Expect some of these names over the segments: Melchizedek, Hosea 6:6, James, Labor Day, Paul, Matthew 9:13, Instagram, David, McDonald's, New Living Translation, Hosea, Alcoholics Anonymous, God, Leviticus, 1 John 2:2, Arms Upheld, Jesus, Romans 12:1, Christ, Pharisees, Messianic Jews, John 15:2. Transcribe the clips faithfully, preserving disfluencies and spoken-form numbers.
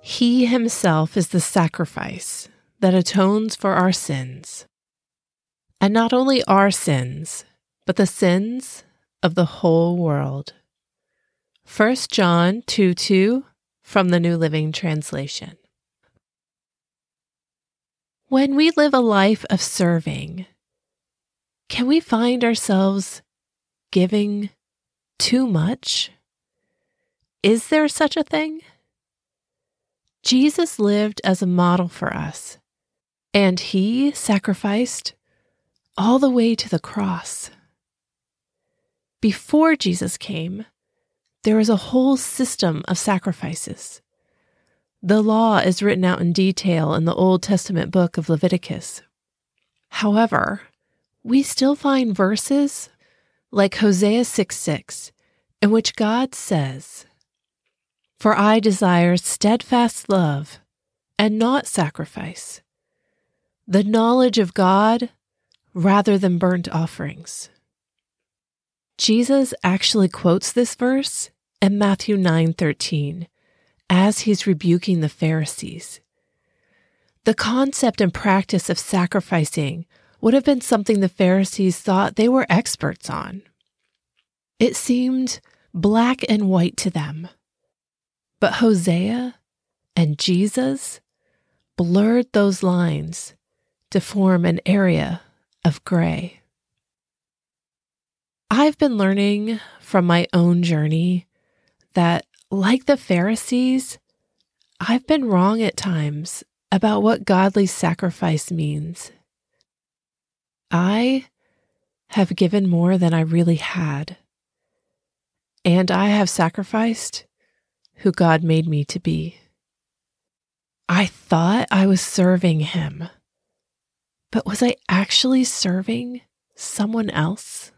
He Himself is the sacrifice that atones for our sins, and not only our sins, but the sins of the whole world. First John two two from the New Living Translation. When we live a life of serving, can we find ourselves giving too much? Is there such a thing? Jesus lived as a model for us, and He sacrificed all the way to the cross. Before Jesus came, there was a whole system of sacrifices. The law is written out in detail in the Old Testament book of Leviticus. However, we still find verses like Hosea six six, in which God says, "For I desire steadfast love and not sacrifice, the knowledge of God rather than burnt offerings." Jesus actually quotes this verse in Matthew nine thirteen as He's rebuking the Pharisees. The concept and practice of sacrificing would have been something the Pharisees thought they were experts on. It seemed black and white to them. But Hosea and Jesus blurred those lines to form an area of gray. I've been learning from my own journey that, like the Pharisees, I've been wrong at times about what godly sacrifice means. I have given more than I really had, and I have sacrificed who God made me to be. I thought I was serving Him, but was I actually serving someone else?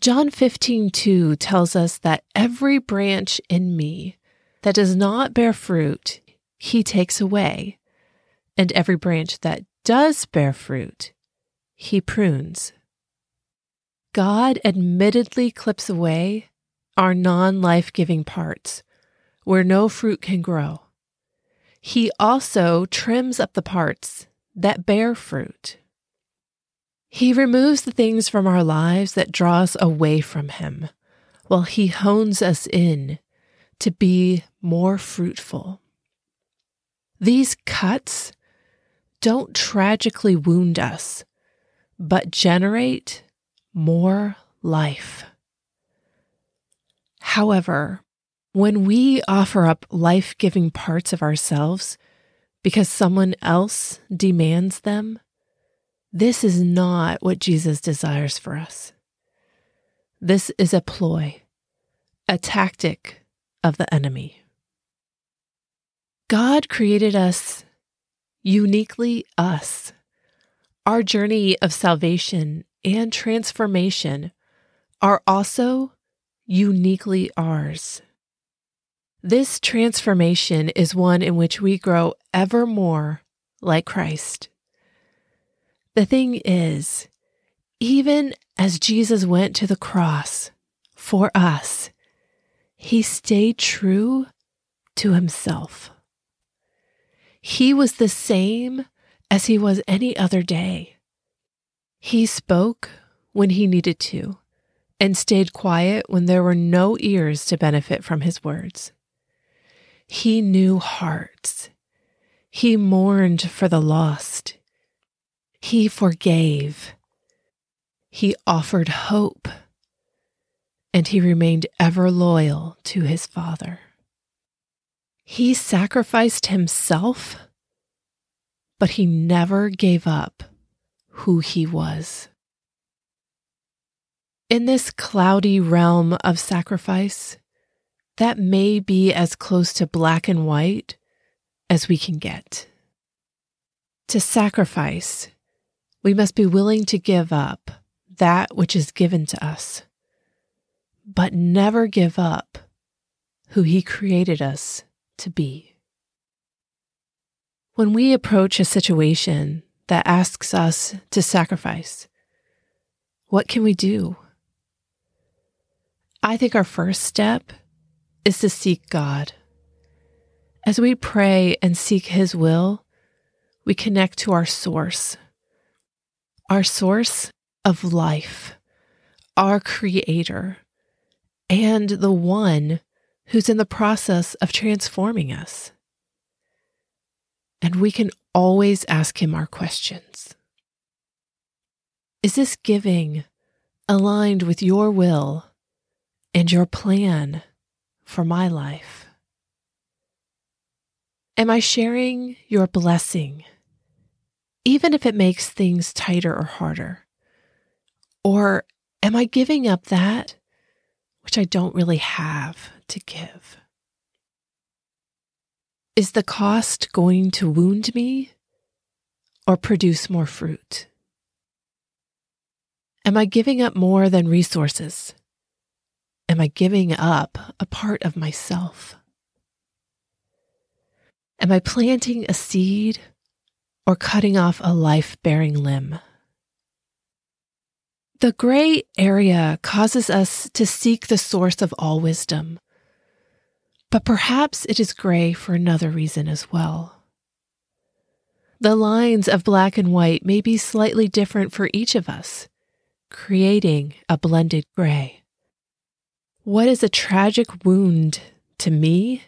John fifteen two tells us that every branch in me that does not bear fruit, He takes away, and every branch that does bear fruit, He prunes. God admittedly clips away our non-life-giving parts, where no fruit can grow. He also trims up the parts that bear fruit. He removes the things from our lives that draw us away from Him, while He hones us in to be more fruitful. These cuts don't tragically wound us, but generate more life. However, when we offer up life-giving parts of ourselves because someone else demands them, this is not what Jesus desires for us. This is a ploy, a tactic of the enemy. God created us uniquely us. Our journey of salvation and transformation are also uniquely ours. This transformation is one in which we grow ever more like Christ. The thing is, even as Jesus went to the cross for us, He stayed true to Himself. He was the same as He was any other day. He spoke when He needed to, and stayed quiet when there were no ears to benefit from his words. He knew hearts. He mourned for the lost. He forgave. He offered hope. And he remained ever loyal to his Father. He sacrificed himself, but he never gave up who he was. In this cloudy realm of sacrifice, that may be as close to black and white as we can get. To sacrifice, we must be willing to give up that which is given to us, but never give up who he created us to be. When we approach a situation that asks us to sacrifice, what can we do? I think our first step is to seek God. As we pray and seek His will, we connect to our source, our source of life, our Creator, and the one who's in the process of transforming us. And we can always ask Him our questions. Is this giving aligned with your will and your plan for my life? Am I sharing your blessing, even if it makes things tighter or harder? Or am I giving up that which I don't really have to give? Is the cost going to wound me or produce more fruit? Am I giving up more than resources? Am I giving up a part of myself? Am I planting a seed or cutting off a life-bearing limb? The gray area causes us to seek the source of all wisdom. But perhaps it is gray for another reason as well. The lines of black and white may be slightly different for each of us, creating a blended gray. What is a tragic wound to me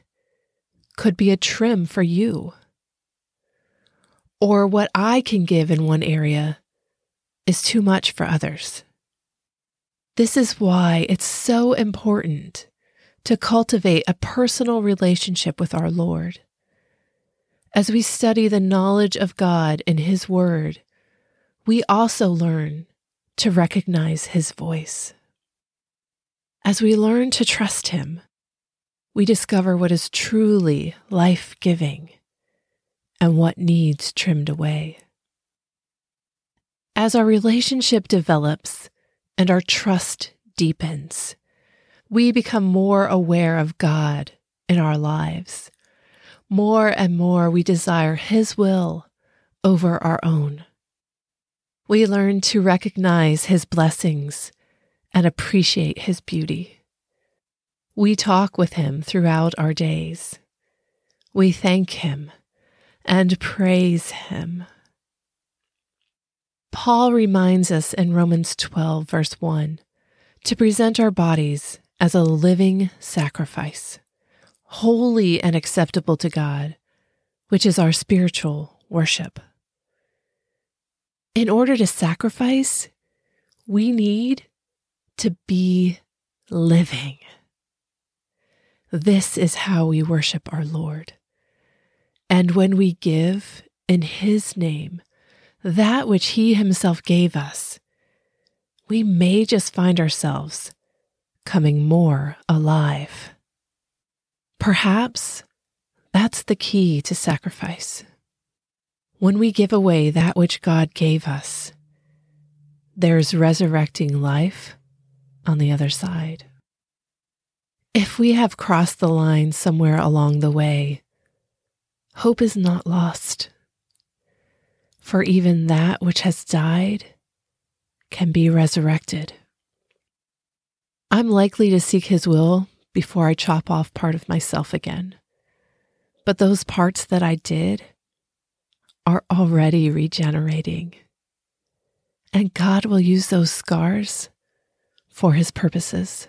could be a trim for you. Or what I can give in one area is too much for others. This is why it's so important to cultivate a personal relationship with our Lord. As we study the knowledge of God in His Word, we also learn to recognize His voice. As we learn to trust Him, we discover what is truly life-giving and what needs trimmed away. As our relationship develops and our trust deepens, we become more aware of God in our lives. More and more we desire His will over our own. We learn to recognize His blessings and appreciate His beauty. We talk with Him throughout our days. We thank Him and praise Him. Paul reminds us in Romans twelve, verse one, to present our bodies as a living sacrifice, holy and acceptable to God, which is our spiritual worship. In order to sacrifice, we need to be living. This is how we worship our Lord. And when we give in His name that which He Himself gave us, we may just find ourselves coming more alive. Perhaps that's the key to sacrifice. When we give away that which God gave us, there's resurrecting life on the other side. If we have crossed the line somewhere along the way, hope is not lost, for even that which has died can be resurrected. I'm likely to seek His will before I chop off part of myself again. But those parts that I did are already regenerating. And God will use those scars for his purposes.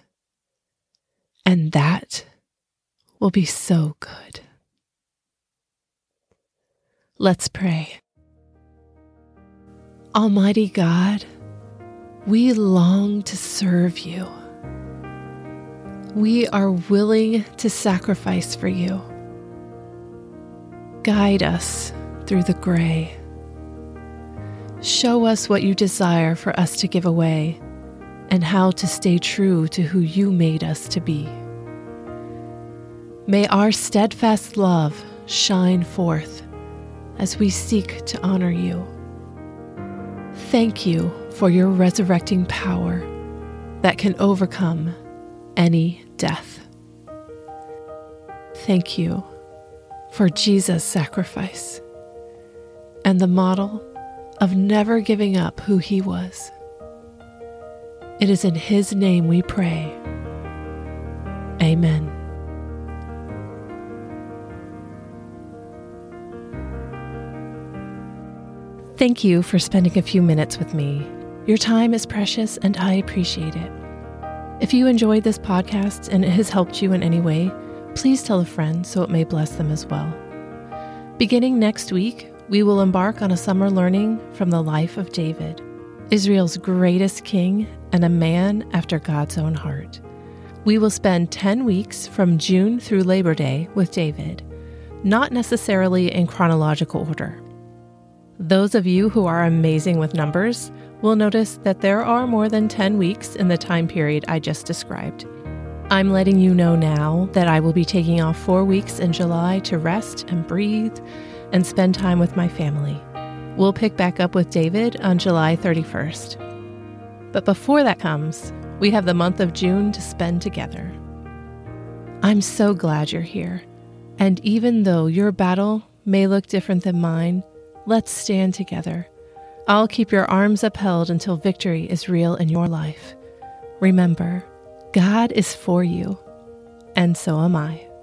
And that will be so good. Let's pray. Almighty God, we long to serve you. We are willing to sacrifice for you. Guide us through the gray. Show us what you desire for us to give away and how to stay true to who you made us to be. May our steadfast love shine forth as we seek to honor you. Thank you for your resurrecting power that can overcome any death. Thank you for Jesus' sacrifice and the model of never giving up who he was. It is in his name we pray. Amen. Thank you for spending a few minutes with me. Your time is precious and I appreciate it. If you enjoyed this podcast and it has helped you in any way, please tell a friend so it may bless them as well. Beginning next week, we will embark on a summer learning from the life of David, Israel's greatest king and a man after God's own heart. We will spend ten weeks from June through Labor Day with David, not necessarily in chronological order. Those of you who are amazing with numbers will notice that there are more than ten weeks in the time period I just described. I'm letting you know now that I will be taking off four weeks in July to rest and breathe and spend time with my family. We'll pick back up with David on July thirty-first. But before that comes, we have the month of June to spend together. I'm so glad you're here. And even though your battle may look different than mine, let's stand together. I'll keep your arms upheld until victory is real in your life. Remember, God is for you, and so am I.